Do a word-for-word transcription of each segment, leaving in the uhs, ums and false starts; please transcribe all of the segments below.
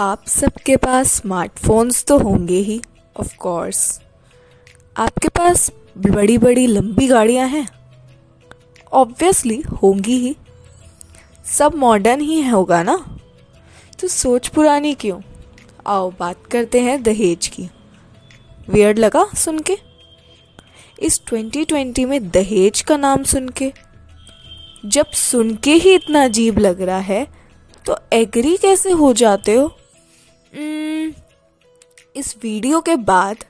आप सबके पास स्मार्टफोन्स तो होंगे ही, ऑफ कोर्स। आपके पास बड़ी बड़ी लंबी गाड़ियां हैं, ऑब्वियसली होंगी ही। सब मॉडर्न ही होगा ना, तो सोच पुरानी क्यों। आओ बात करते हैं दहेज की। वियर्ड लगा सुन के? इस ट्वेंटी ट्वेंटी में दहेज का नाम सुन के, जब सुन के ही इतना अजीब लग रहा है तो एग्री कैसे हो जाते हो। इस वीडियो के बाद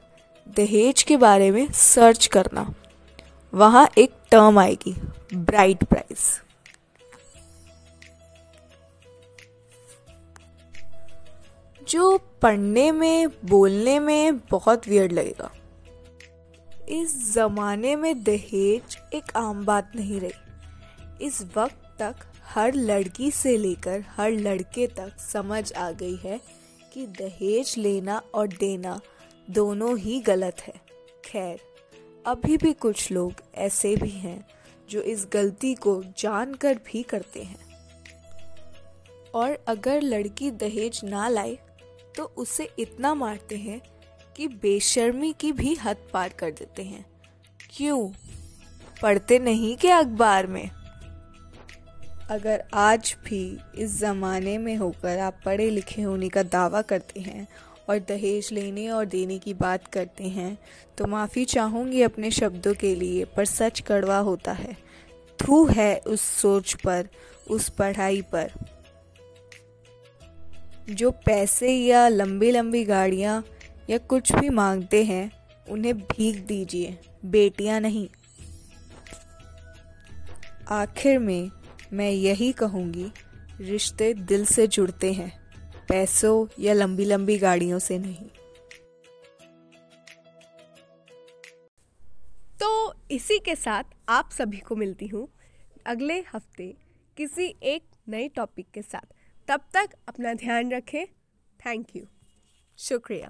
दहेज के बारे में सर्च करना, वहाँ एक टर्म आएगी, ब्राइड प्राइस। जो पढ़ने में बोलने में बहुत वियर्ड लगेगा। इस ज़माने में दहेज एक आम बात नहीं रही। इस वक्त तक हर लड़की से लेकर हर लड़के तक समझ आ गई है कि दहेज लेना और देना दोनों ही गलत है। खैर, अभी भी कुछ लोग ऐसे भी हैं जो इस गलती को जानकर भी करते हैं। और अगर लड़की दहेज ना लाए तो उसे इतना मारते हैं कि बेशर्मी की भी हद पार कर देते हैं। क्यों पढ़ते नहीं क्या अखबार में? अगर आज भी इस ज़माने में होकर आप पढ़े लिखे होने का दावा करते हैं और दहेज लेने और देने की बात करते हैं तो माफ़ी चाहूँगी अपने शब्दों के लिए, पर सच कड़वा होता है। थू है उस सोच पर, उस पढ़ाई पर। जो पैसे या लंबी लंबी गाड़ियाँ या कुछ भी मांगते हैं उन्हें भीख दीजिए, बेटियां नहीं। आखिर में मैं यही कहूँगी, रिश्ते दिल से जुड़ते हैं, पैसों या लंबी लंबी गाड़ियों से नहीं। तो इसी के साथ आप सभी को मिलती हूँ अगले हफ्ते किसी एक नए टॉपिक के साथ। तब तक अपना ध्यान रखें। थैंक यू, शुक्रिया।